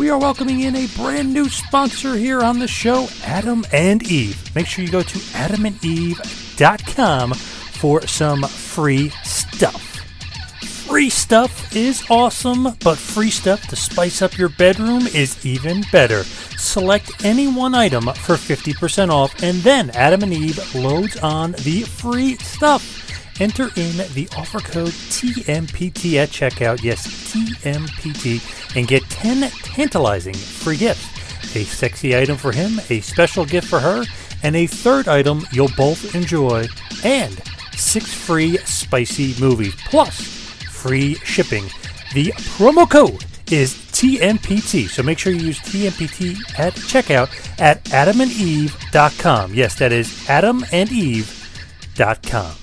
we are welcoming in a brand new sponsor here on the show, Adam and Eve. Make sure you go to adamandeve.com for some free stuff. Free stuff is awesome, but free stuff to spice up your bedroom is even better. Select any one item for 50% off, and then Adam and Eve loads on the free stuff. Enter in the offer code TMPT at checkout, yes, TMPT, and get 10 tantalizing free gifts. A sexy item for him, a special gift for her, and a third item you'll both enjoy, and 6 free spicy movies, plus free shipping. The promo code is TMPT, so make sure you use TMPT at checkout at adamandeve.com. Yes, that is adamandeve.com.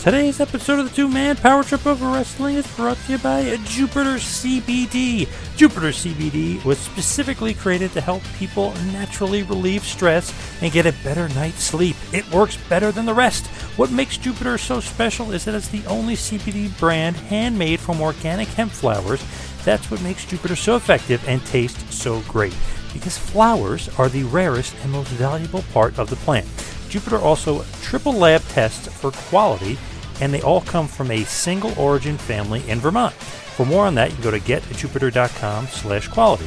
Today's episode of the Two-Man Power Trip of Wrestling is brought to you by Jupiter CBD. Jupiter CBD was specifically created to help people naturally relieve stress and get a better night's sleep. It works better than the rest. What makes Jupiter so special is that it's the only CBD brand handmade from organic hemp flowers. That's what makes Jupiter so effective and tastes so great, because flowers are the rarest and most valuable part of the plant. Jupiter also triple lab tests for quality, and they all come from a single origin family in Vermont. For more on that, you can go to getjupiter.com/quality.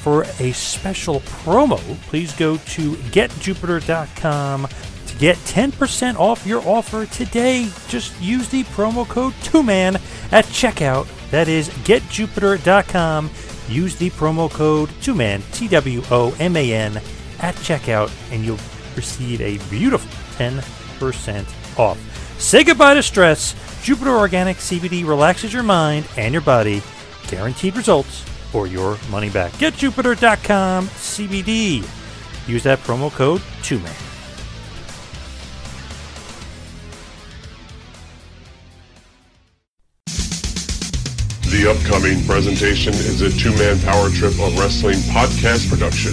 For a special promo, please go to getjupiter.com to get 10% off your offer today. Just use the promo code 2MAN at checkout. That is getjupiter.com. Use the promo code 2MAN, TWOMAN, at checkout, and you'll receive a beautiful 10% off. Say goodbye to stress. Jupiter Organic CBD relaxes your mind and your body. Guaranteed results or your money back. GetJupiter.com CBD. Use that promo code 2MAN. The upcoming presentation is a Two-Man Power Trip of Wrestling podcast production.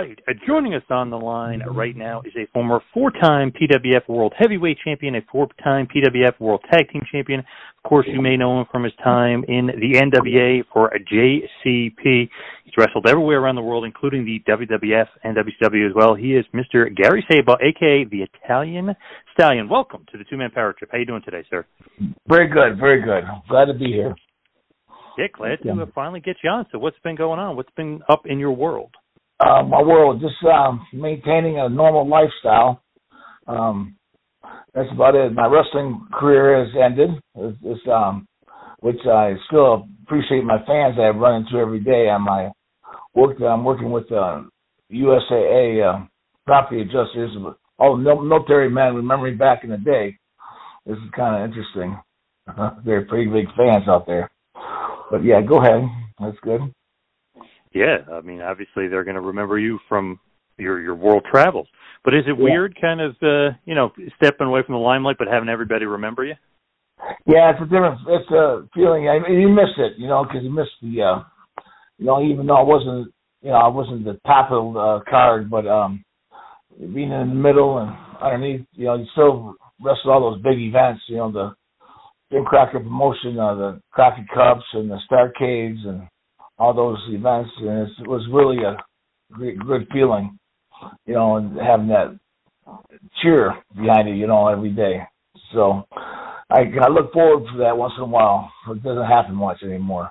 Right. Joining us on the line right now is a former 4-time PWF World Heavyweight Champion, a 4-time PWF World Tag Team Champion. Of course, you may know him from his time in the NWA for a JCP. He's wrestled everywhere around the world, including the WWF and WCW as well. He is Mr. Gary Sabaugh, a.k.a. the Italian Stallion. Welcome to the Two-Man Power Trip. How are you doing today, sir? Very good, very good. Glad to be here. Yeah, glad to finally get you on. So what's been going on? What's been up in your world? My world, just maintaining a normal lifestyle. That's about it. My wrestling career has ended, which I still appreciate my fans that I run into every day on my work that I'm working with USAA property adjusters, all military men remembering back in the day. This is kind of interesting. They're pretty big fans out there. But, yeah, go ahead. That's good. Yeah, I mean, obviously they're going to remember you from your world travels. But is it weird kind of, stepping away from the limelight but having everybody remember you? Yeah, it's a different feeling. I mean, you miss it, because you miss the, even though I wasn't the top of the card, but being in the middle and underneath, you still wrestled all those big events, the Jim Crockett Promotion, the Crockett Cups and the StarCades and all those events. And it was really a great, good feeling, and having that cheer behind you, every day. So I look forward to that once in a while. It doesn't happen much anymore.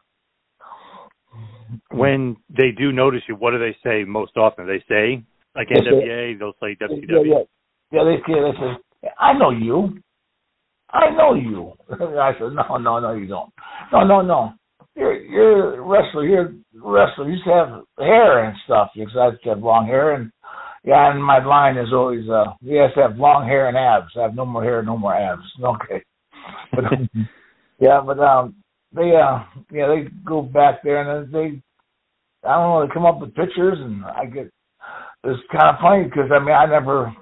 When they do notice you, what do they say most often? They say, like NWA, they'll say WCW. Yeah, they say, I know you. I know you. I said, no, you don't. No. You're a wrestler. You used to have hair and stuff. Because I used to have long hair. And my line is always, you have to have long hair and abs. I have no more hair, no more abs. Okay. But, they go back there and they come up with pictures, and I get, it's kind of funny because, I never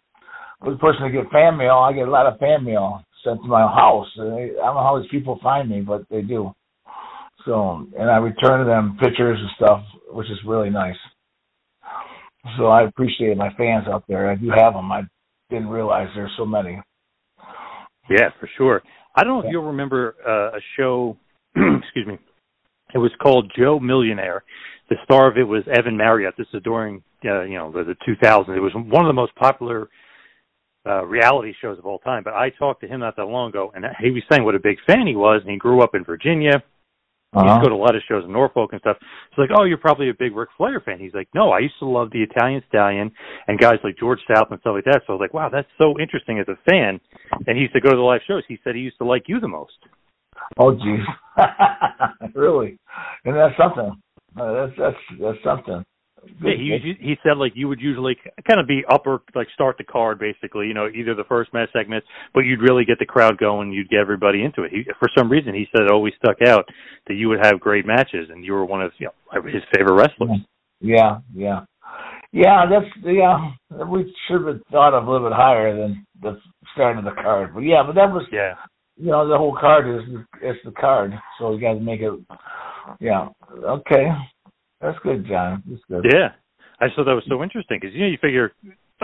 was a person to get fan mail. I get a lot of fan mail sent to my house. And I don't know how these people find me, but they do. So, and I return them pictures and stuff, which is really nice. So I appreciate my fans out there. I do have them. I didn't realize there's so many. Yeah, for sure. I don't know if you'll remember a show, excuse me, it was called Joe Millionaire. The star of it was Evan Marriott. This is during, the 2000s. It was one of the most popular reality shows of all time. But I talked to him not that long ago, and he was saying what a big fan he was, and he grew up in Virginia. Uh-huh. He used to go to a lot of shows in Norfolk and stuff. It's like, oh, you're probably a big Ric Flair fan. He's like, no, I used to love the Italian Stallion and guys like George South and stuff like that. So I was like, wow, that's so interesting as a fan. And he used to go to the live shows. He said he used to like you the most. Oh, geez. Really? And that's something. That's something. Yeah, he said, like, you would usually kind of be upper, like, start the card, basically, either the first match segment, but you'd really get the crowd going, you'd get everybody into it. For some reason, he said it always stuck out that you would have great matches, and you were one of his favorite wrestlers. Yeah, we should have thought of a little bit higher than the start of the card. But, yeah, but that was, the whole card is the card, so you got to make it, okay. That's good, John. That's good. Yeah. I thought that was so interesting because, you figure,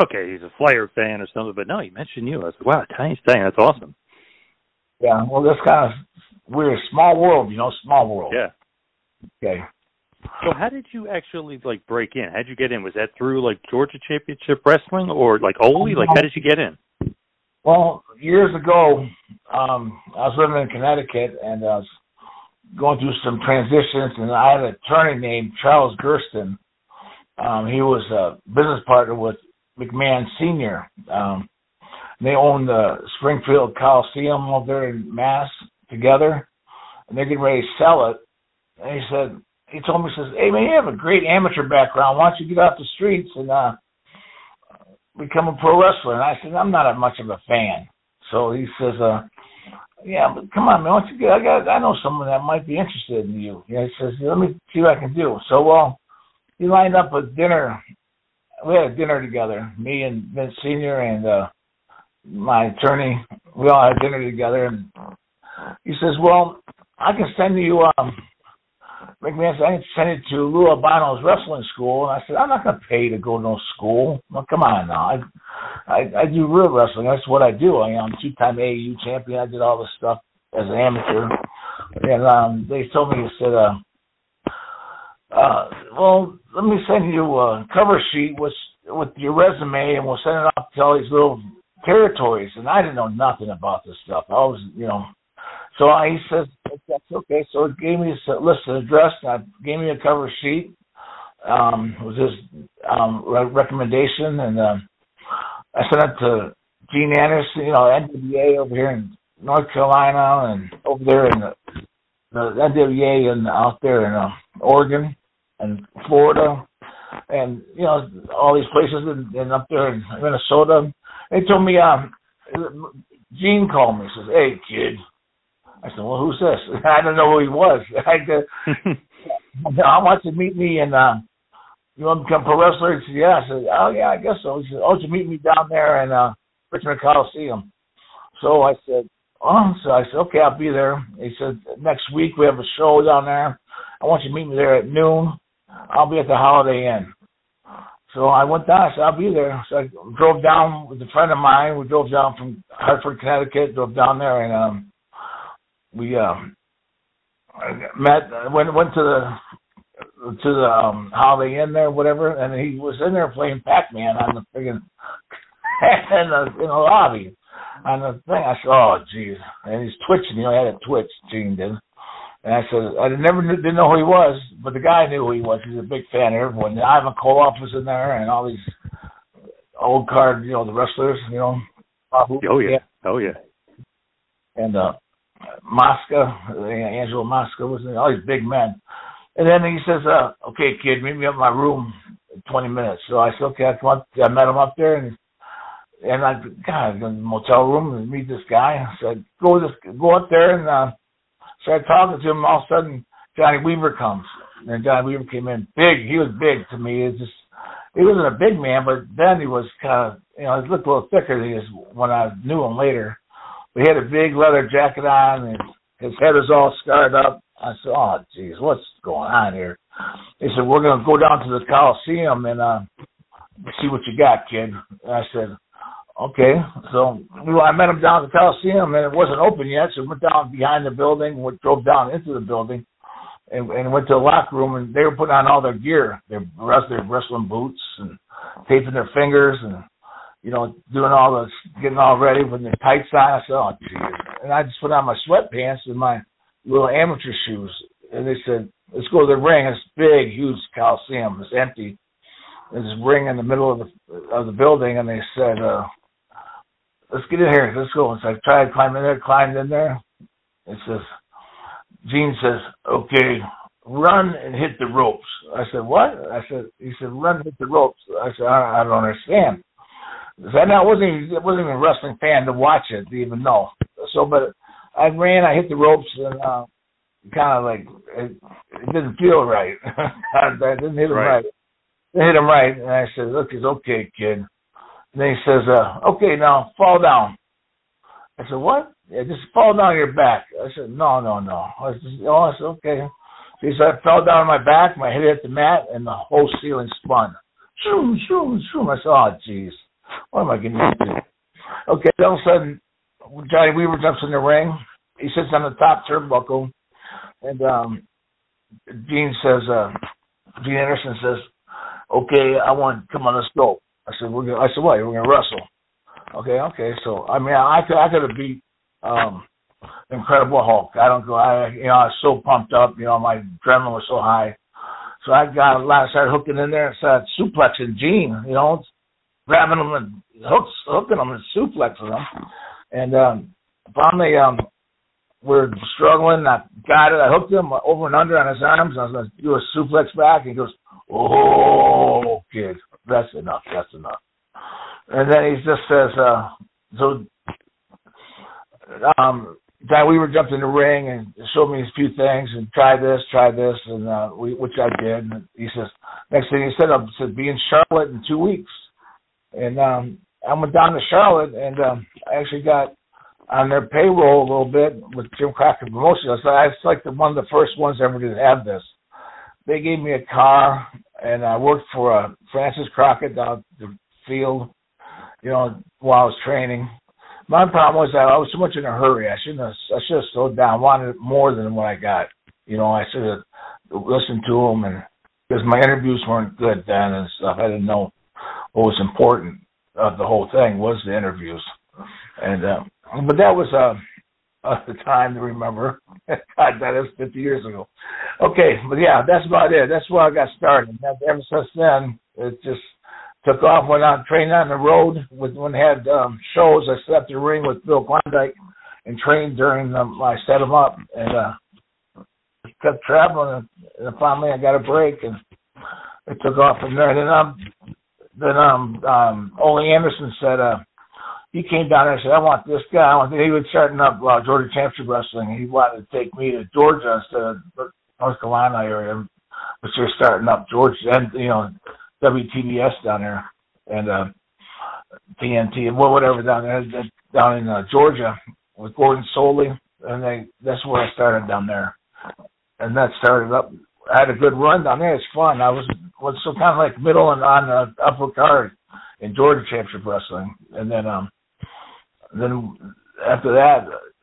okay, he's a Flair fan or something, but no, he mentioned you. I was like, wow, Italian Stallion, that's awesome. Yeah, well, that's kind of weird. Small world, small world. Yeah. Okay. So how did you actually, like, break in? How'd you get in? Was that through, like, Georgia Championship Wrestling or, like, Ole? Like, how did you get in? Well, years ago, I was living in Connecticut, and I was going through some transitions, and I had an attorney named Charles Gersten. He was a business partner with McMahon Sr. They owned the Springfield Coliseum over there in Mass together, and they're getting ready to sell it. And he told me, hey, man, you have a great amateur background. Why don't you get off the streets and become a pro wrestler? And I said, I'm not much of a fan. So he says, yeah, but come on, man. Once you get, I know someone that might be interested in you. Yeah, he says, let me see what I can do. So, well, he lined up a dinner. We had a dinner together, me and Vince Sr. and my attorney. We all had dinner together. And he says, well, I can send you, McMahon said, I can send it to Lou Albano's wrestling school. And I said, I'm not going to pay to go to no school. Well, come on now. I do real wrestling. That's what I do. I'm a two-time AAU champion. I did all this stuff as an amateur. And they told me, they said, well, let me send you a cover sheet with your resume, and we'll send it off to all these little territories. And I didn't know nothing about this stuff. I was, So he says, that's okay. So he gave me a list of address, and I gave me a cover sheet. It was his recommendation, and I sent it to Gene Anderson, NWA over here in North Carolina, and over there in the NWA and out there in Oregon and Florida. and you know, all these places and up there in Minnesota. They told me, Gene called me. Says, "Hey, kid." I said, "Well, who's this?" I don't know who he was. I want you to meet me, and you want to become pro wrestler? He said, "Yeah." I said, "Oh yeah, I guess so." He said, "Oh, you meet me down there in Richmond Coliseum." So I said, "Oh," so I said, "Okay, I'll be there." He said, "Next week we have a show down there. I want you to meet me there at noon. I'll be at the Holiday Inn." So I went down. I said, "I'll be there." So I drove down with a friend of mine. We drove down from Hartford, Connecticut. Drove down there, and we met. Went to the Holiday Inn there, whatever. And he was in there playing Pac-Man on the friggin' in the lobby on the thing. I said, "Oh, geez," and he's twitching. You know, he had a twitch. Gene did. And I said, didn't know who he was, but the guy knew who he was. He's a big fan of everyone. Ivan Koloff was in there and all these old card, you know, the wrestlers, you know. Oh, yeah. Oh, yeah. And Mosca, Angelo Mosca was in there, all these big men. And then he says, "Okay, kid, meet me up in my room in 20 minutes. So I said, "Okay." I met him up there, and I got in the motel room and meet this guy. I said, go up there and started talking to him, and all of a sudden Johnny Weaver comes. And Johnny Weaver came in big. He was big to me. He wasn't a big man, but then he was kind of, you know, he looked a little thicker than he is when I knew him later. But he had a big leather jacket on, and his head was all scarred up. I said, "Oh, geez, what's going on here?" He said, "We're going to go down to the Coliseum and see what you got, kid." And I said, "Okay." So I met him down at the Coliseum, and it wasn't open yet, so we went down behind the building, drove down into the building, and went to the locker room, and they were putting on all their gear, their wrestling boots, and taping their fingers, and, you know, doing all the, getting all ready with their tights on. I said, "Oh, geez." And I just put on my sweatpants and my little amateur shoes, and they said, "Let's go to the ring." It's big, huge Coliseum. It's empty. There's this ring in the middle of the building, and they said, "Let's get in here. Let's go." And so I tried to climb in there, It says, Gene says, "Okay, run and hit the ropes." I said, "What?" He said, "Run and hit the ropes." I said, I don't understand." And I wasn't even a wrestling fan to watch it, to even know. So, but I ran, I hit the ropes, and kind of like, it didn't feel right. I didn't hit him right. And I said, "Look, it's okay, kid." And then he says, "Okay, now fall down." I said, "What?" "Yeah, just fall down on your back." I said, No. I said, "Okay." So he said, I fell down on my back, my head hit the mat, and the whole ceiling spun. Shoom, shoom, shoom. I said, "Oh, geez, what am I going to do?" Okay, all of a sudden, Johnny Weaver jumps in the ring. He sits on the top turnbuckle, and Gene Anderson says, "Okay, I want to come on the scope." I said, "What? We're gonna wrestle?" Okay. So I mean, I could have beat Incredible Hulk. I was so pumped up. You know, my adrenaline was so high. So I got a lot. Started hooking in there. Started suplexing Gene. You know, grabbing him and hooking him and suplexing him. And finally, we're struggling. I got it. I hooked him over and under on his arms. I was gonna do a suplex back. He goes, "Oh, kid. That's enough. And then he just says, John Weaver jumped in the ring and showed me a few things and try this, and which I did. And he says, next thing he said, "Be in Charlotte in 2 weeks." And I went down to Charlotte, and I actually got on their payroll a little bit with Jim Crockett Promotions. I was like one of the first ones ever to have this. They gave me a car, and I worked for Francis Crockett down the field, you know, while I was training. My problem was that I was too much in a hurry. I should have slowed down, wanted more than what I got. You know, I should have listened to them, and because my interviews weren't good then and stuff. I didn't know what was important of the whole thing was the interviews. And but that was the time to remember. God, that is 50 years ago. Okay, but yeah, that's about it. That's where I got started. Ever since then, it just took off. Went out training on the road. When I had shows, I slept in the ring with Bill Klondike and trained during them. I set him up and kept traveling. And finally, I got a break, and I it took off from there. Then Ole Anderson said, he came down there and said, I want this guy. He was starting up Georgia Championship Wrestling. He wanted to take me to Georgia instead of North Carolina area, which they're starting up Georgia and, WTBS down there and TNT and whatever down there, down in Georgia with Gordon Soley. And that's where I started down there. And that started up. I had a good run down there. It's fun. I was still kind of like middle and on the upper card in Georgia Championship Wrestling. And then after that,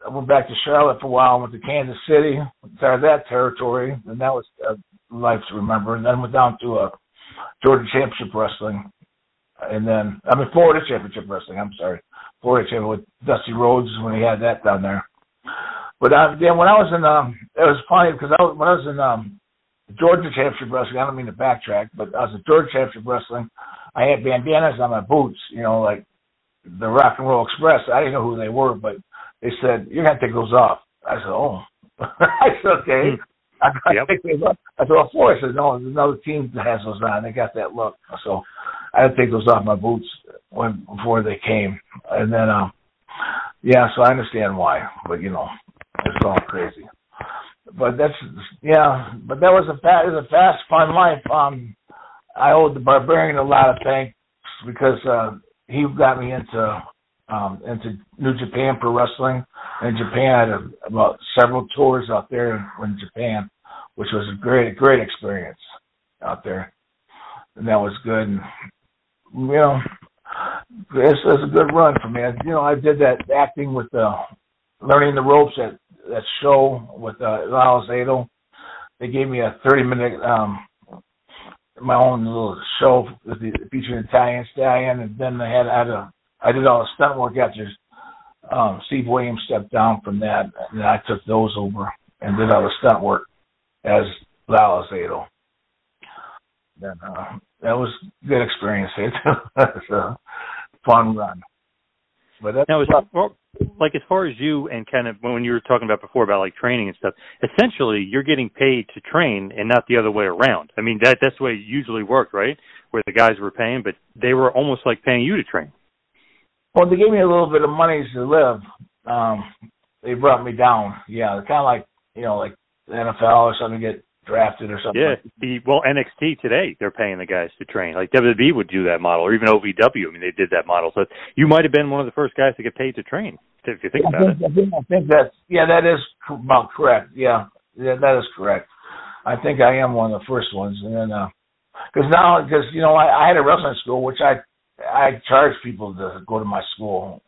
I went back to Charlotte for a while. Went to Kansas City. Started that territory. And that was life to remember. And then went down to Georgia Championship Wrestling. And then, Florida Championship Wrestling. I'm sorry. Florida Championship with Dusty Rhodes when he had that down there. But then when I was in, it was funny because when I was in Georgia Championship Wrestling, I don't mean to backtrack, but I was in Georgia Championship Wrestling. I had bandanas on my boots, like the Rock and Roll Express. I didn't know who they were, but they said, you're going to take those off. I said, oh. I said, okay. I take those off. I said, well, Florida said, no, there's another team that has those on. They got that look. So I had to take those off my boots before they came. And then, so I understand why, but, it's all crazy. But but that was a fast, fun life. I owe the Barbarian a lot of thanks because he got me into New Japan Pro Wrestling. And Japan had about several tours out there in Japan, which was a great experience out there. And that was good. And, this was a good run for me. I did that acting with learning the ropes at that show with Lalo Zato. They gave me a 30-minute my own little show with featuring Italian Stallion, and then I did all the stunt work after Steve Williams stepped down from that, and I took those over and did all the stunt work as Lalo Zato. Then that was a good experience. It was a fun run. But now, as far as you and kind of when you were talking about before about like training and stuff, essentially you're getting paid to train and not the other way around. I mean, that's the way it usually worked, right? Where the guys were paying, but they were almost like paying you to train. Well, they gave me a little bit of money to live. They brought me down. Yeah, kind of like the NFL or something to get drafted or something. Yeah, NXT today, they're paying the guys to train. Like WWE would do that model, or even OVW. I mean, they did that model. So you might have been one of the first guys to get paid to train, if you think about it. I think that's, that is about correct. Yeah, that is correct. I think I am one of the first ones. And then, I had a wrestling school, which I charged people to go to my school.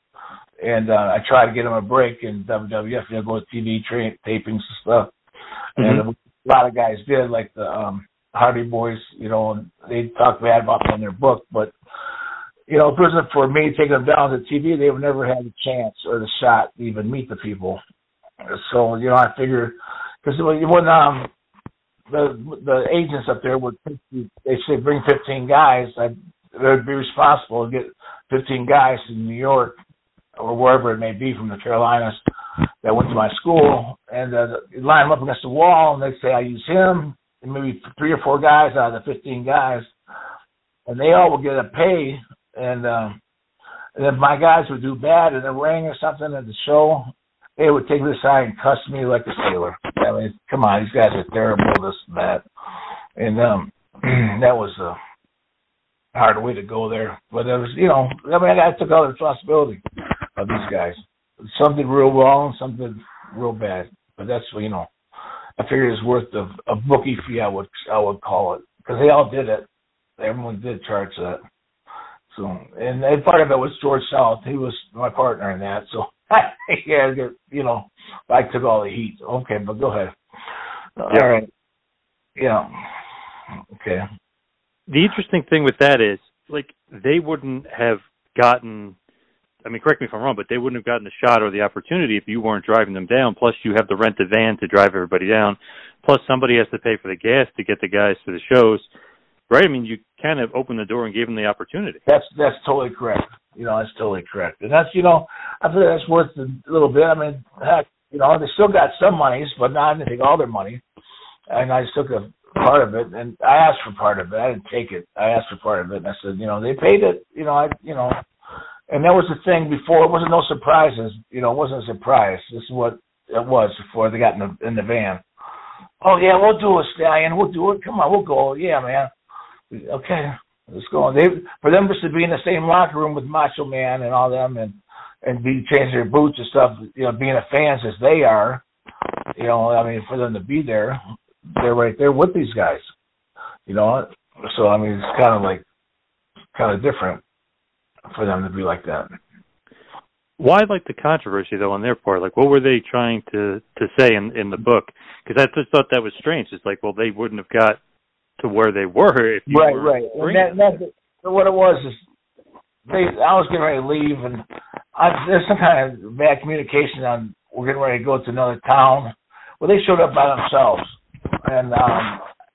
And I tried to get them a break in WWF, go to TV tapings and stuff. Mm-hmm. And a lot of guys did, like the Hardy Boys, and they talk bad about them on their book. But, if it wasn't for me taking them down to TV, they would never have the chance or the shot to even meet the people. So, I figured, because when the agents up there would, they say bring 15 guys, they would be responsible to get 15 guys in New York or wherever it may be from the Carolinas that went to my school, and they line them up against the wall, and they say, I use him, and maybe 3 or 4 guys out of the 15 guys, and they all would get a pay, and if my guys would do bad in the ring or something at the show, they would take me aside and cuss me like a sailor. I mean, come on, these guys are terrible, this and that. And that was a hard way to go there. But it was, I took all the responsibility of these guys. Some did real well and some did real bad. But that's, I figured it's worth a bookie fee, I would call it. Because they all did it. Everyone did charge that. So, and part of it was George South. He was my partner in that. So, I took all the heat. Okay, but go ahead. All right. Yeah. Okay. The interesting thing with that is, they wouldn't have gotten... correct me if I'm wrong, but they wouldn't have gotten the shot or the opportunity if you weren't driving them down. Plus, you have to rent the van to drive everybody down. Plus, somebody has to pay for the gas to get the guys to the shows, right? I mean, you kind of opened the door and gave them the opportunity. That's totally correct. That's totally correct. And that's, I think that's worth a little bit. I mean, heck, they still got some monies, but not, I didn't take all their money. And I took a part of it, and I asked for part of it. I didn't take it. I asked for part of it, and I said, you know, they paid it. You know, and that was the thing before. It wasn't no surprises. You know, it wasn't a surprise. This is what it was before they got in the van. Oh yeah, we'll do it, Stallion. We'll do it. Come on, we'll go. Yeah, man. Okay, let's go. And for them just to be in the same locker room with Macho Man and all them, and be changing their boots and stuff. You know, being a fans as they are. You know, I mean, for them to be there. They're right there with these guys, you know. So I mean, it's kind of different for them to be like that. Why like the controversy though on their part? Like, what were they trying to say in the book? Because I just thought that was strange. It's like, well, they wouldn't have got to where they were if you were right. And that's what it was. Is I was getting ready to leave, and there's some kind of bad communication on we're getting ready to go to another town. Well, they showed up by themselves. And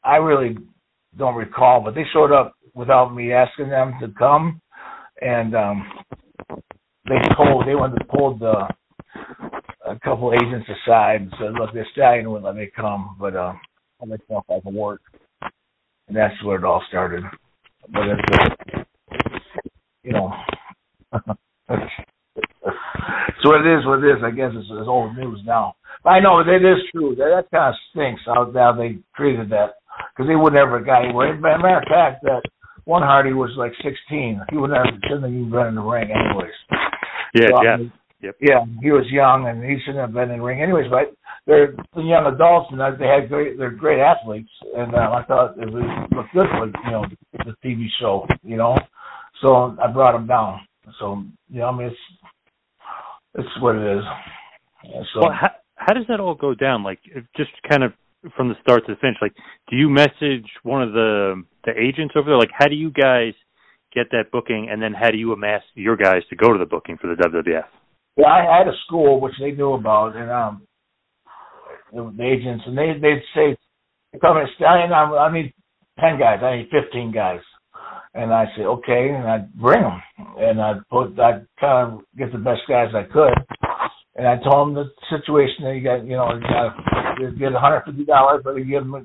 I really don't recall, but they showed up without me asking them to come, and they pulled a couple agents aside and said, "Look, this Stallion wouldn't let me come, but I'll make myself I can work." And that's where it all started. But it's you know, so it is what it is. I guess it's old news now. I know it is true. That kind of stinks how they treated that, because they would never have got anywhere. As a matter of fact, that one Hardy was like 16. He would never shouldn't have even been in the ring anyways. Yeah, so, yeah, I mean, yep. Yeah. He was young and he shouldn't have been in the ring anyways. But they're young adults and they had they're great athletes, and I thought it would look good for the TV show, you know. So I brought him down. So I mean it's what it is. Yeah, so. Well, how does that all go down? Like, just kind of from the start to the finish, like, do you message one of the agents over there? Like, how do you guys get that booking, and then how do you amass your guys to go to the booking for the WWF? Yeah, I had a school, which they knew about, and the agents, and they'd say, "Come here, Stallion, I need 10 guys, I need 15 guys. And I say, okay, and I'd bring them. And I'd kind of get the best guys I could. And I told him the situation that you get $150, but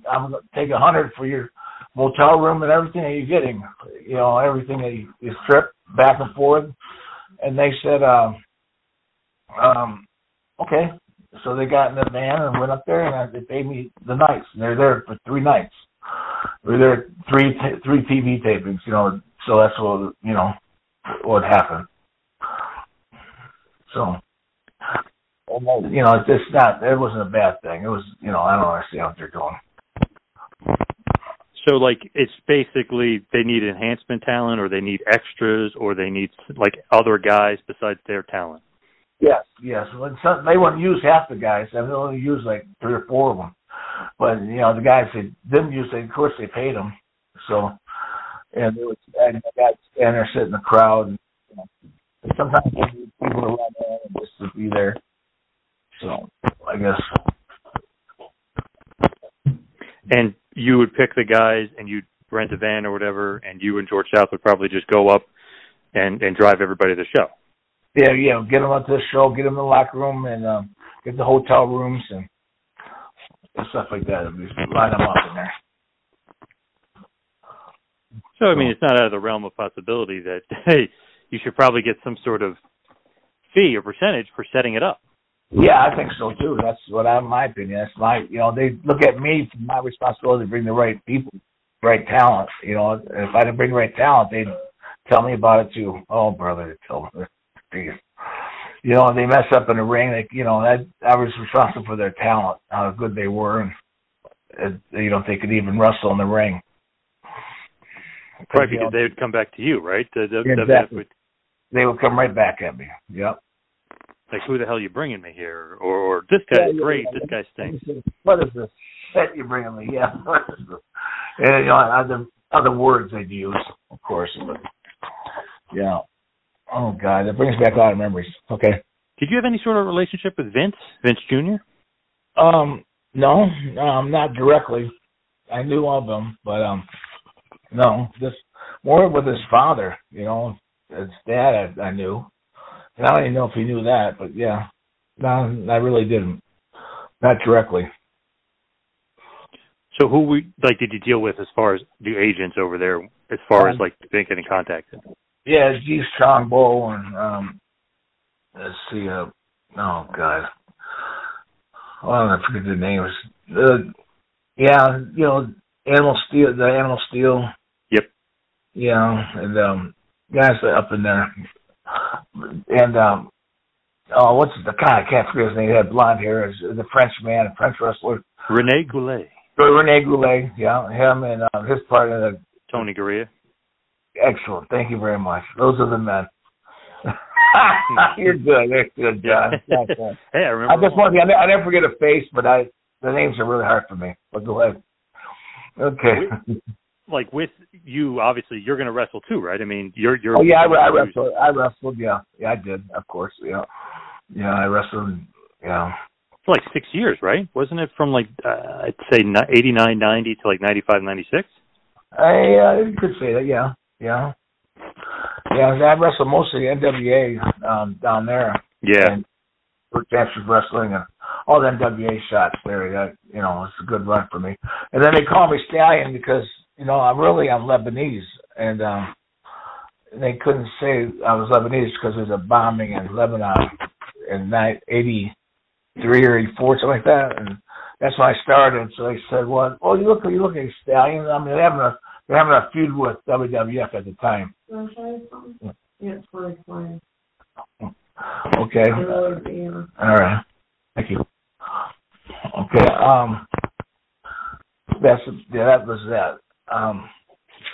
I'm going to take $100 for your motel room and everything that you're getting, everything that you trip back and forth. And they said, okay. So they got in the van and went up there, and they paid me the nights. And they're there for 3 nights. We were there three TV tapings, so that's what happened. So. It wasn't a bad thing. It was, I don't understand what they're doing. So, it's basically they need enhancement talent, or they need extras, or they need, other guys besides their talent. Yes. They wouldn't use half the guys. I mean, they only used, 3 or 4 of them. But, the guys they didn't use, of course, they paid them. So, and they would stand there, sit in the crowd. And, sometimes they need people to run in and just to be there. So, I guess. And you would pick the guys, and you'd rent a van or whatever, and you and George South would probably just go up and drive everybody to the show. Yeah, get them up to the show, get them in the locker room, and get the hotel rooms and stuff like that. And just line them up in there. So, I mean, it's not out of the realm of possibility that, hey, you should probably get some sort of fee or percentage for setting it up. Yeah, I think so too. That's what my opinion. That's my, they look at me for my responsibility to bring the right people, right talent. If I didn't bring the right talent, they'd tell me about it too. Oh, brother, they tell me. They mess up in the ring. I was responsible for their talent, how good they were, and if they could even wrestle in the ring. Right, because they would come back to you, right? Exactly. They would come right back at me. Yep. Like, who the hell are you bringing me here? Or this guy's great. Yeah. This guy stinks. What is this shit you're bringing me? Yeah. And other words they'd use, of course. But, yeah. Oh God, that brings back a lot of memories. Okay. Did you have any sort of relationship with Vince Jr.? No, not directly. I knew of him, but no, just more with his father. His dad I knew. And I don't even know if he knew that, but yeah. No, I really didn't. Not directly. So who did you deal with as far as the agents over there, as far as they getting contacted? Yeah, it's East Combo and let's see, oh God, I forget the names. Animal Steel. Yep. Yeah, and guys up in there, and I can't forget his name. He had blonde hair. The French man, a French wrestler. Rene Goulet. Rene Goulet, yeah, him and his partner. Tony Garea. Excellent. Thank you very much. Those are the men. You're good. That's good, John. Hey, I remember. I never forget a face, but the names are really hard for me. But go ahead. Okay. With you, obviously, you're going to wrestle too, right? I mean, you're. Oh yeah, I wrestled. I wrestled. Yeah, I did. Of course. Yeah, I wrestled. Yeah. For 6 years, right? Wasn't it from I'd say 89, 90 to 95, 96? You could say that. Yeah. I wrestled mostly NWA down there. Yeah. And championship wrestling and all the NWA shots there. That, it's a good run for me. And then they call me Stallion because I'm Lebanese, and they couldn't say I was Lebanese because there's a bombing in Lebanon in 83 or 84, something like that, and that's when I started. So they said, "Well, you look like Stallion." I mean, they're having a feud with WWF at the time. Yeah, it's funny. Okay. All right. Thank you. Okay. That was that.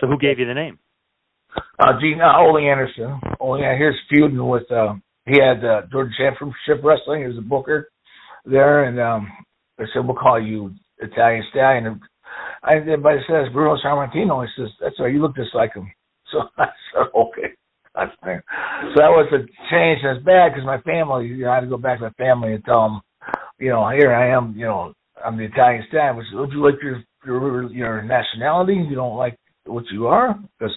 So who gave you the name? Ole Anderson. Here's feuding with. He had Georgia Championship Wrestling. He was a booker there, and they said, "We'll call you Italian Stallion." And everybody says Bruno Sammartino. He says, "That's right. You look just like him." So I said, "Okay." So that was a change. That's bad because my family. I had to go back to my family and tell them, here I am. I'm the Italian Stallion. Would you like your nationality? You don't like what you are because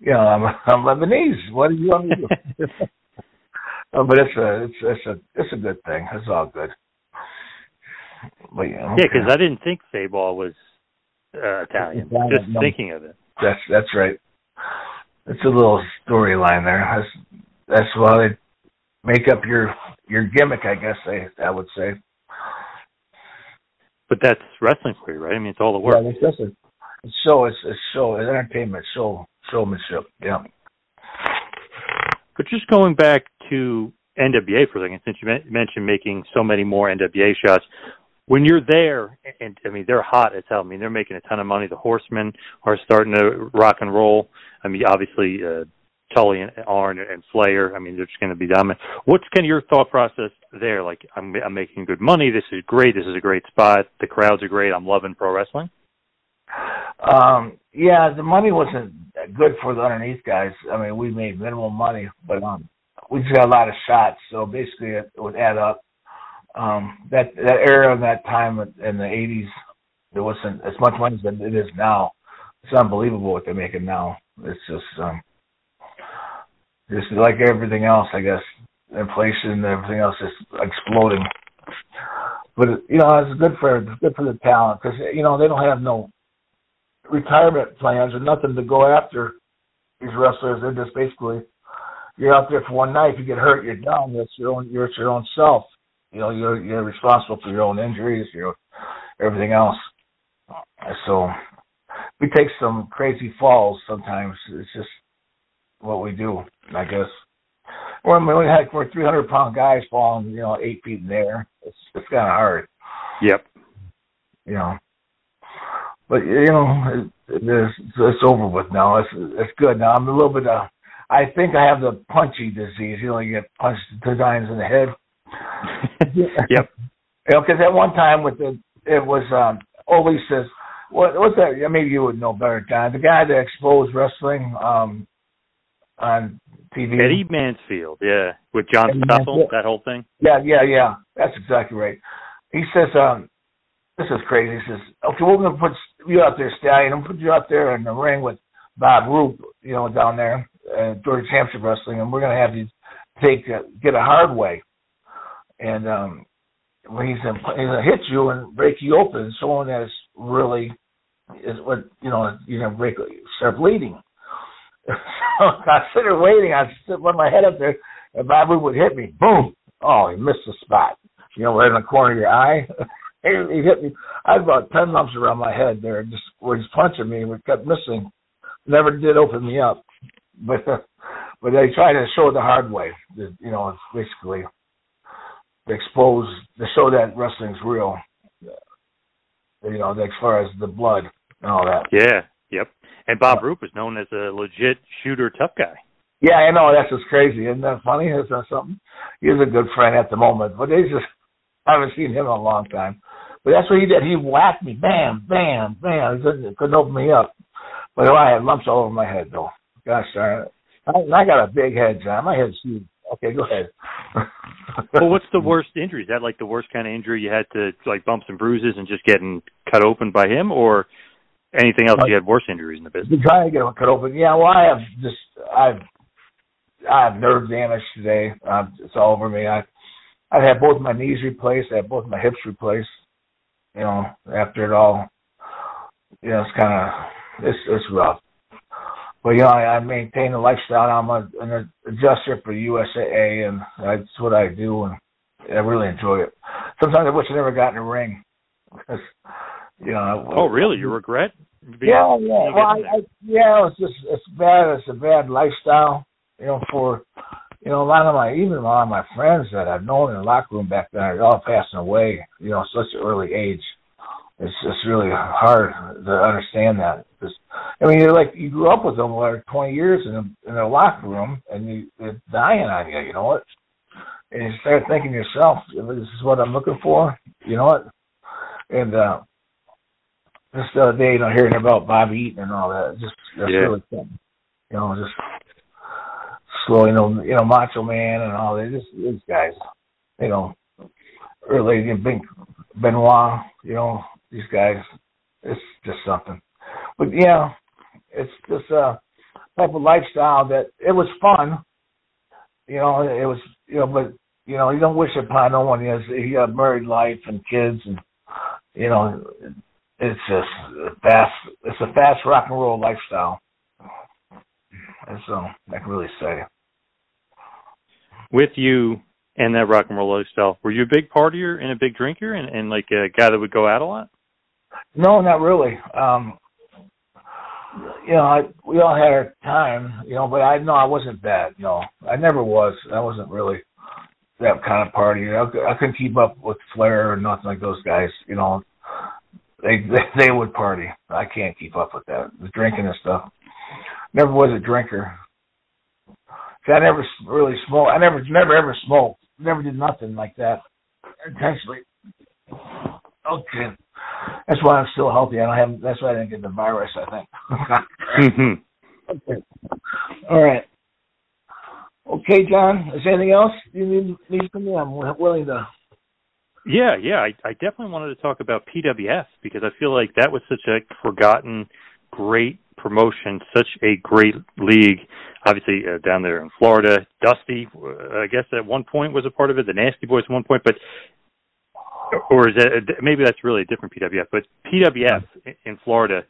I'm Lebanese. What do you want me to do? But it's a good thing. It's all good. But yeah, because I didn't think Sabaugh was Italian. Just thinking of it. That's right. It's a little storyline there. That's why they make up your gimmick, I guess. I would say. But that's wrestling for you, right? I mean, it's all the work. Yeah, it's entertainment, showmanship. Yeah. But just going back to NWA for a second, since you mentioned making so many more NWA shots, when you're there, and I mean, they're hot as hell. I mean, they're making a ton of money. The Horsemen are starting to rock and roll. I mean, obviously, Tully and Arn and Flair, I mean, they're just going to be dominant. What's kind of your thought process there? I'm making good money. This is great. This is a great spot. The crowds are great. I'm loving pro wrestling. Yeah, the money wasn't good for the underneath guys. I mean, we made minimal money, but we just got a lot of shots, so basically it would add up. That era, that time in the 80s, there wasn't as much money as it is now. It's unbelievable what they're making now. It's just like everything else, I guess. Inflation and everything else is exploding. But it's good for the talent because they don't have no retirement plans or nothing to go after. These wrestlers, they're just basically you're out there for one night. If you get hurt, you're done. It's your own self. You're responsible for your own injuries, everything else. So we take some crazy falls sometimes. It's just what we do, I guess. We're 300-pound guys falling, 8 feet in the air. It's kind of hard. Yep. But it's over with now. It's good now. I'm a little bit. I think I have the punchy disease. You get punched 2 times in the head. Yep. Because at one time Ole says, "What's that?" Maybe you would know better, John. The guy that exposed wrestling on TV. Eddie Mansfield, yeah, with John Stossel, that whole thing. Yeah. That's exactly right. He says, "This is crazy." He says, "Okay, we're going to put you out there, Stallion. I'm going to put you out there in the ring with Bob Roop, down there at Georgia Championship Wrestling, and we're going to have you get a hard way. And when he's going to hit you and break you open, someone that's really is what, you know, you have start bleeding. So I sit there waiting. I sit with my head up there, and Bob Roop would hit me. Boom! Oh, he missed the spot. You know, right in the corner of your eye. He hit me. I had about 10 lumps around my head there, just where he's punching me, and kept missing. Never did open me up, but they try to show the hard way. You know, it's basically they expose, they show that wrestling's real. You know, as far as the blood and all that. Yeah. Yep. And Bob Roop is known as a legit shooter, tough guy. Yeah, I know. That's just crazy. Isn't that funny? Isn't that something? He's a good friend at the moment, but he's just, I haven't seen him in a long time. But that's what he did. He whacked me. Bam, bam, bam. Couldn't open me up. But I had lumps all over my head, though. Gosh darn it. I got a big head, John. My head's huge. Okay, go ahead. Well, what's the worst injury? Is that like the worst kind of injury you had to, like bumps and bruises and just getting cut open by him, or anything else you had worse injuries in the business? Trying to get them cut open. Yeah, well, I have nerve damage today. It's all over me. I've had both my knees replaced. I had both my hips replaced. You know, after it all, you know, it's kind of it's rough. But, you know, I maintain a lifestyle. I'm an adjuster for USAA, and that's what I do, and I really enjoy it. Sometimes I wish I never got in a ring. Because, you know, oh, really? You regret? Yeah, yeah. Well, it's just bad. It's a bad lifestyle, you know, for, you know, a lot of my friends that I've known in the locker room back then are all passing away, you know, such an early age. It's just really hard to understand that. Just, I mean, you're like, you grew up with them for 20 years in a locker room, and they're dying on you, you know what? And you start thinking to yourself, this is what I'm looking for, you know what? And just the other day, you know, hearing about Bobby Eaton and all that, really something. You know, just slowly, you know, Macho Man and all that, just these guys, you know, early Benoit, you know, these guys, it's just something. But, yeah, it's just a type of lifestyle that it was fun. You know, it was, you know, but, you know, you don't wish upon no one. You have married life and kids and, you know, it's just a fast rock and roll lifestyle. And so I can really say. With you and that rock and roll lifestyle, were you a big partier and a big drinker and like a guy that would go out a lot? No, not really. You know, we all had our time, you know, but I wasn't bad. No, I never was. I wasn't really that kind of party. I couldn't keep up with Flair or nothing like those guys. You know, they would party. I can't keep up with that. The drinking and stuff. Never was a drinker. See, I never really smoked. I never ever smoked. Never did nothing like that intentionally. Okay. That's why I'm still healthy. That's why I didn't get the virus, I think. Mm-hmm. Okay. All right. Okay, John. Is there anything else you need from me? I'm willing to. Yeah. I definitely wanted to talk about PWF because I feel like that was such a forgotten, great promotion, such a great league. Obviously, down there in Florida, Dusty, I guess at one point was a part of it. The Nasty Boys at one point, but. Or is that maybe that's really a different PWF? But PWF in Florida,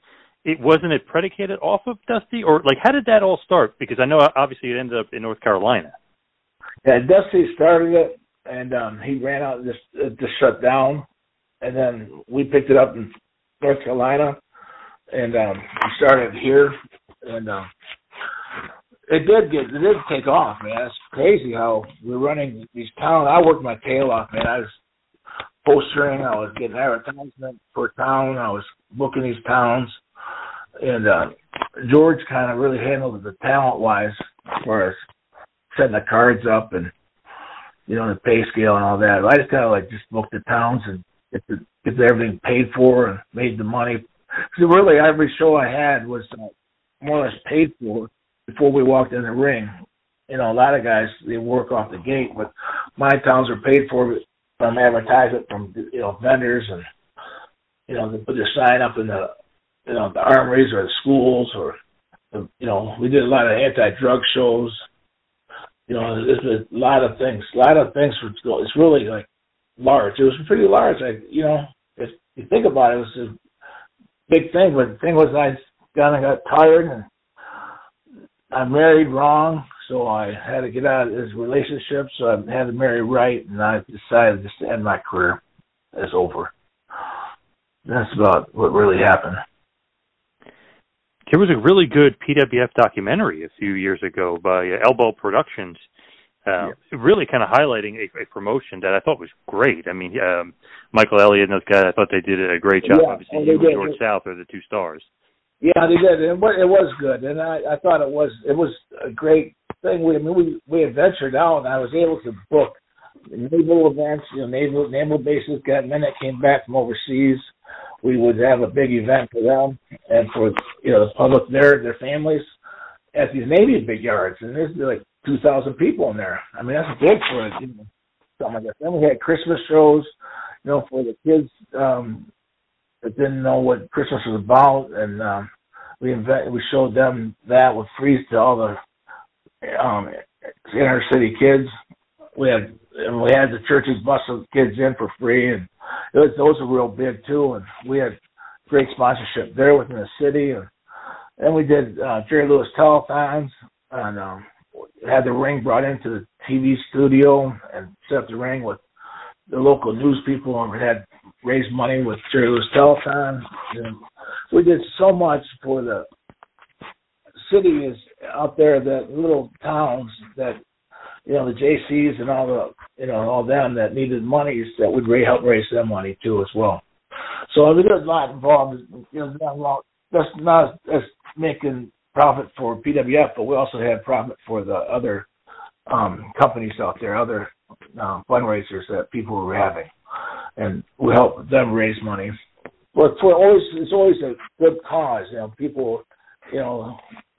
it wasn't it predicated off of Dusty, or like how did that all start? Because I know obviously it ended up in North Carolina. Yeah, Dusty started it, and he ran out and just shut down, and then we picked it up in North Carolina, and we started here, and it did take off, man. It's crazy how we're running these towns. I worked my tail off, man. I was postering, I was getting advertisements for town, I was booking these towns, and George kind of really handled the talent-wise as far as setting the cards up and, you know, the pay scale and all that. But I just kind of like just booked the towns and get everything paid for and made the money. So really every show I had was more or less paid for before we walked in the ring. You know, a lot of guys, they work off the gate, but my towns were paid for from advertisement, from, you know, vendors, and, you know, they put their sign up in the, you know, the armories or the schools, or, the, you know, we did a lot of anti-drug shows. You know, there's a lot of things. It's really like large. It was pretty large. Like, you know, if you think about it, it was big thing. But the thing was, I kind of got tired, and I married wrong, so I had to get out of this relationship. So I had to marry right, and I decided just to end my career. It's over. That's about what really happened. There was a really good PWF documentary a few years ago by Elbow Productions, really kind of highlighting a promotion that I thought was great. I mean, Michael Elliott and those guys, I thought they did a great job. Yeah, obviously, you and George South are the two stars. Yeah, they did. It was good, and I thought it was a great thing. We had ventured out, and I was able to book naval events, naval bases. Got men that came back from overseas. We would have a big event for them and for the public there, their families, at these Navy big yards. And there's like 2,000 people in there. I mean, that's big for something like that. Then we had Christmas shows, for the kids that didn't know what Christmas was about, and we showed them that with freeze to all the inner city kids. We had the churches bus the kids in for free, and those were real big too. And we had great sponsorship there within the city, and then we did Jerry Lewis telethons, and had the ring brought into the TV studio and set up the ring with the local news people, and we had raised money with Jerry Lewis telethons. And we did so much for the cities out there, that little towns that. The JCs and all the, all them that needed monies, that would help raise their money too as well. So there's a lot involved. That's not as making profit for PWF, but we also had profit for the other companies out there, other fundraisers that people were having, and we helped them raise money. But it's always a good cause. People,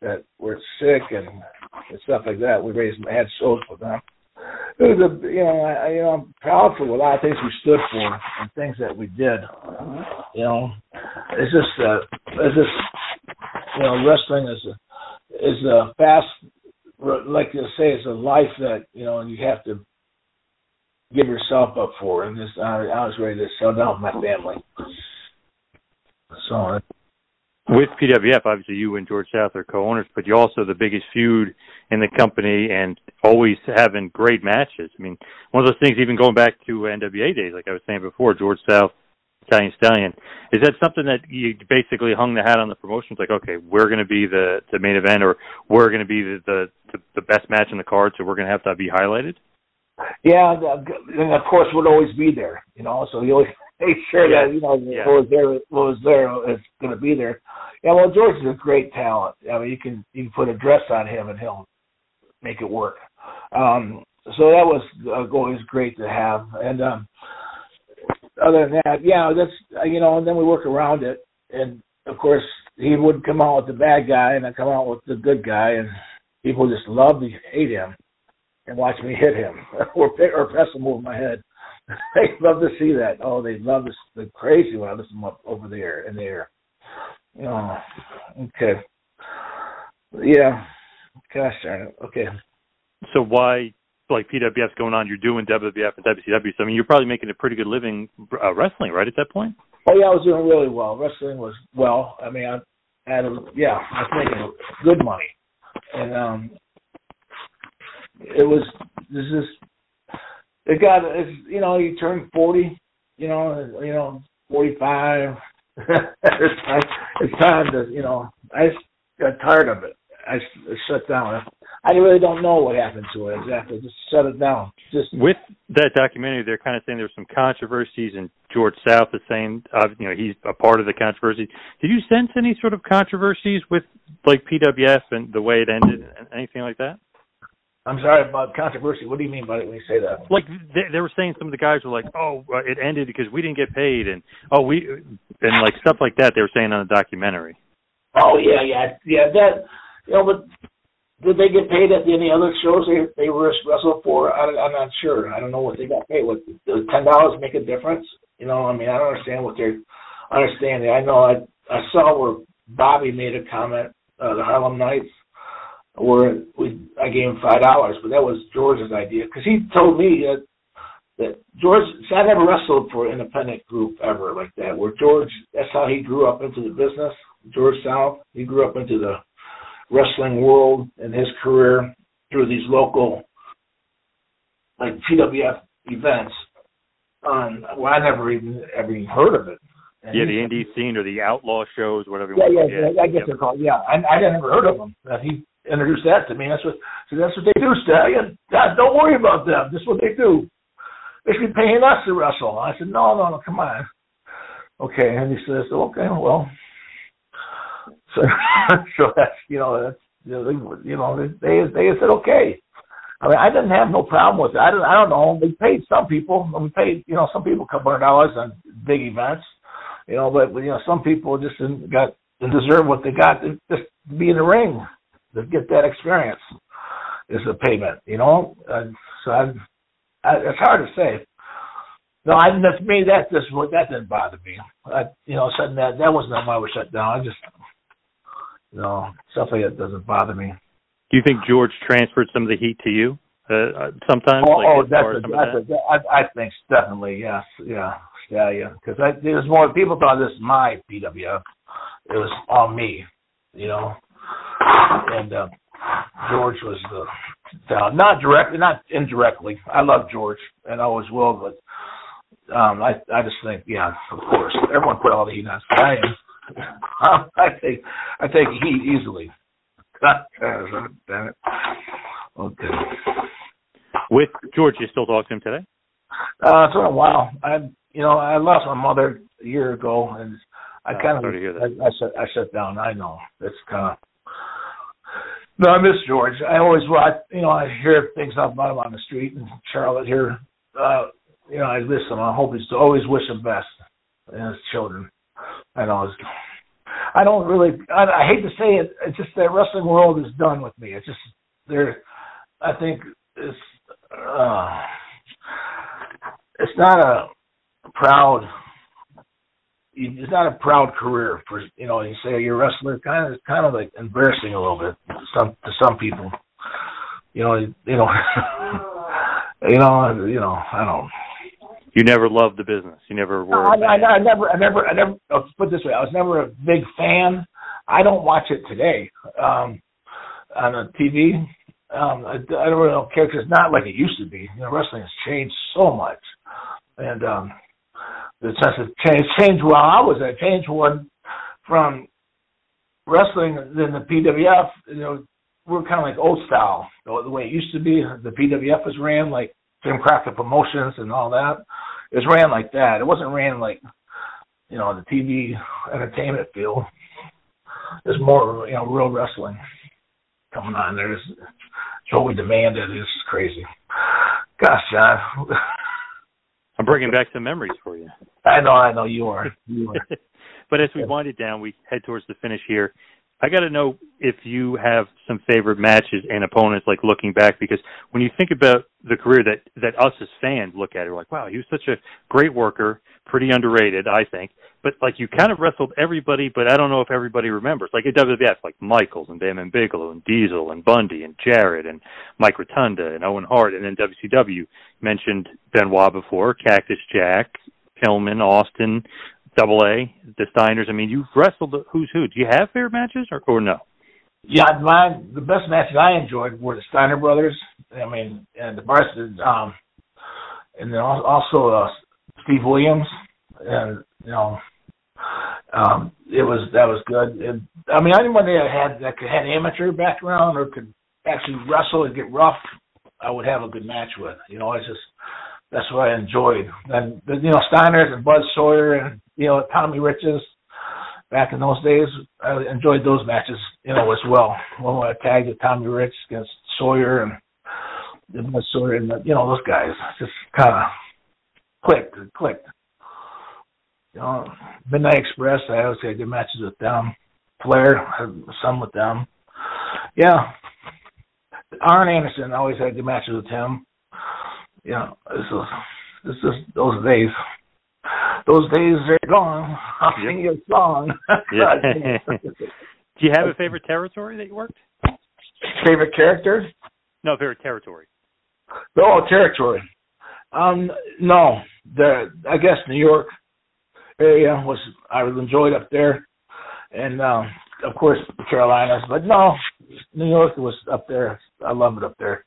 that were sick and stuff like that. We had shows for them. It was I'm proud for a lot of things we stood for and things that we did. Wrestling is a fast, like you say, it's a life that you have to give yourself up for. And I was ready to sell down my family. So. With PWF, obviously you and George South are co-owners, but you're also the biggest feud in the company and always having great matches. I mean, one of those things, even going back to NWA days, like I was saying before, George South, Italian Stallion, is that something that you basically hung the hat on the promotions? Like, okay, we're going to be the main event, or we're going to be the best match in the card, so we're going to have to be highlighted? Yeah, and of course we'll always be there, so you always... Make sure that, what was there is going to be there. Yeah, well, George is a great talent. I mean, you can put a dress on him and he'll make it work. So that was always great to have. And other than that, that's, and then we work around it. And, of course, he would come out with the bad guy, and I'd come out with the good guy, and people just loved to hate him and watch me hit him or press him over my head. They love to see that. Oh, they love this, the crazy when I listen up over there in the air. Okay. Yeah. Gosh darn it. Okay. So why, like PWF's going on, you're doing WWF and WCW, so I mean, you're probably making a pretty good living wrestling, right, at that point? Oh, yeah, I was doing really well. Wrestling was, well, I mean, I was making good money. And you turn 40, 45. It's time to, I got tired of it. I shut down. I really don't know what happened to it exactly. Just shut it down. Just with that documentary, they're kind of saying there's some controversies, and George South is saying, he's a part of the controversy. Did you sense any sort of controversies with like PWF and the way it ended, and anything like that? I'm sorry about controversy. What do you mean by it when you say that? Like they were saying, some of the guys were like, "Oh, it ended because we didn't get paid," and like stuff like that. They were saying on the documentary. Oh yeah. That but did they get paid at any other shows they wrestled for? I'm not sure. I don't know what they got paid. What, does $10 make a difference? I mean, I don't understand what they're understanding. I know I saw where Bobby made a comment, the Harlem Nights. I gave him $5, but that was George's idea, because he told me that that George, so I never wrestled for an independent group ever like that, where George, that's how he grew up into the business. George South, he grew up into the wrestling world and his career through these local, like, PWF events on, well, I never even heard of it. And yeah, the indie scene or the outlaw shows, whatever you want to I guess they're called, I never heard of them. He introduced that to me. That's what they do, Stallion. God, don't worry about them. This is what they do. They should be paying us to wrestle. I said, no, come on. Okay, and he says, okay, well. So they said, okay. I mean, I didn't have no problem with it. I don't know. We paid some people. We paid, some people $200 on big events, but some people just didn't deserve what they got to just be in the ring, to get that experience is a payment, So it's hard to say. No, to me, that didn't bother me. That wasn't why I was shut down. I just, stuff like that doesn't bother me. Do you think George transferred some of the heat to you sometimes? I think definitely, yes. Yeah. Because there was more, people thought this was my PWF. It was all me, And George was the talent. Not directly, not indirectly. I love George and always will, but I just think, of course. Everyone put all the heat on Stallion. I take heat easily. Damn it. Okay. With George, you still talk to him today? It's been a while. I lost my mother a year ago, and I kind of I shut down. I know it's kind of. No, I miss George. I always, I hear things about him on the street in Charlotte here. I miss him. I hope he's always wish him best and his children. I know. I don't really. I hate to say it. It's just that wrestling world is done with me. It's just there. I think it's not a proud. It's not a proud career for You say you're a wrestler, kind of like embarrassing a little bit to some people. I don't. You never loved the business. You never were. I never. I'll put it this way: I was never a big fan. I don't watch it today on the TV. I really don't care because it's not like it used to be. Wrestling has changed so much, and the sense of change while I was there. Change one from wrestling than the PWF. We're kind of like old style, the way it used to be. The PWF was ran like Jim Crockett Promotions and all that. It was ran like that. It wasn't ran like, the TV entertainment field. There's more, real wrestling coming on there. It's what we demanded. It's crazy. Gosh, John. I'm bringing back some memories for you. I know you are. But as we wind it down, we head towards the finish here. I got to know if you have some favorite matches and opponents, like looking back, because when you think about the career that us as fans look at, we're like, wow, he was such a great worker, pretty underrated, I think. But like you kind of wrestled everybody, but I don't know if everybody remembers. Like at WWF, like Michaels and Bam Bam Bigelow and Diesel and Bundy and Jarrett and Mike Rotunda and Owen Hart. And then WCW, mentioned Benoit before, Cactus Jack, Pillman, Austin, Double A, the Steiners. I mean, you've wrestled the who's who. Do you have favorite matches or no? Yeah, the best matches I enjoyed were the Steiner brothers. I mean, and the Barstons, and then also Steve Williams, and that was good. And, I mean, anyone that had amateur background or could actually wrestle and get rough, I would have a good match with. It's just. That's what I enjoyed. And, Steiners and Bud Sawyer and, Tommy Riches back in those days, I enjoyed those matches, as well. When I tagged with Tommy Rich against Sawyer and Bud Sawyer and, those guys just kind of clicked. Midnight Express, I always had good matches with them. Flair, I had some with them. Yeah. Arn Anderson, I always had good matches with him. Yeah, it's just those days. Those days are gone. I'll sing you a song. Yeah. Do you have a favorite territory that you worked? Favorite character? No, favorite territory. Oh, territory. No, I guess New York area was, I enjoyed up there, and of course Carolinas, but no, New York was up there. I love it up there.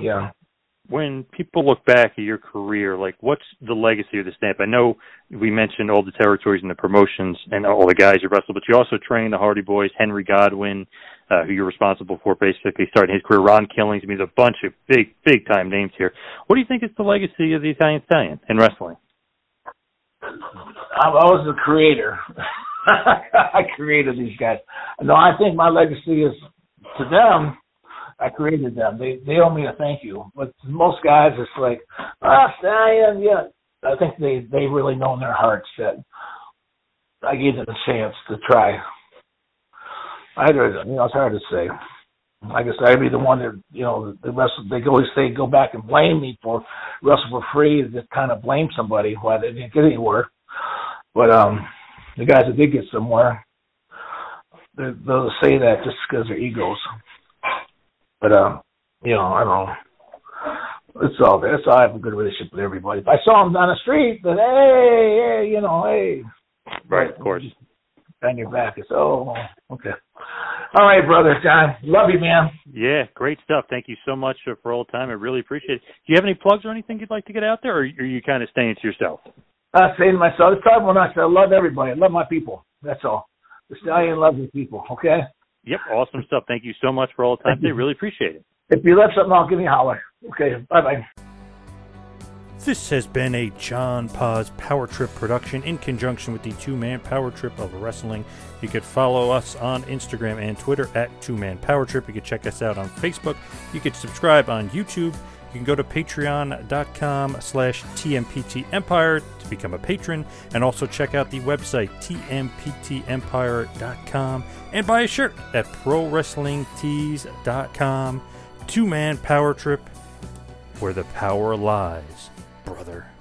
Yeah. When people look back at your career, like, what's the legacy of the Stamp? I know we mentioned all the territories and the promotions and all the guys you wrestled, but you also trained the Hardy Boys, Henry Godwin, who you're responsible for basically starting his career, Ron Killings. I mean, there's a bunch of big, big-time names here. What do you think is the legacy of the Italian Stallion in wrestling? I was the creator. I created these guys. No, I think my legacy is to them. I created them. They owe me a thank you. But most guys, it's like, Stallion, yeah. I think they really know in their hearts that I gave them a chance to try. It's hard to say. Like I said, I'd be the one that, they always go back and blame me for wrestle for free, to kind of blame somebody why they didn't get anywhere. But the guys that did get somewhere, they'll say that just because their egos. But, I don't know. It's all there. That's all. I have a good relationship with everybody. If I saw him down the street, then, hey. Right, of course. On your back. It's, oh, okay. All right, brother, John. Love you, man. Yeah, great stuff. Thank you so much for all the time. I really appreciate it. Do you have any plugs or anything you'd like to get out there, or are you kind of staying to yourself? I say to myself, it's probably when I say I love everybody. I love my people. That's all. The Stallion loves his people, okay? Yep, awesome stuff. Thank you so much for all the time today. Really appreciate it. If you left something out, give me a holler. Okay, bye-bye. This has been a John Paz Power Trip production in conjunction with the Two-Man Power Trip of Wrestling. You could follow us on Instagram and Twitter at Two-Man Power Trip. You could check us out on Facebook. You could subscribe on YouTube. You can go to patreon.com/TMPT Empire to become a patron, and also check out the website tmptempire.com and buy a shirt at prowrestlingtees.com. Two-Man Power Trip, where the power lies, brother.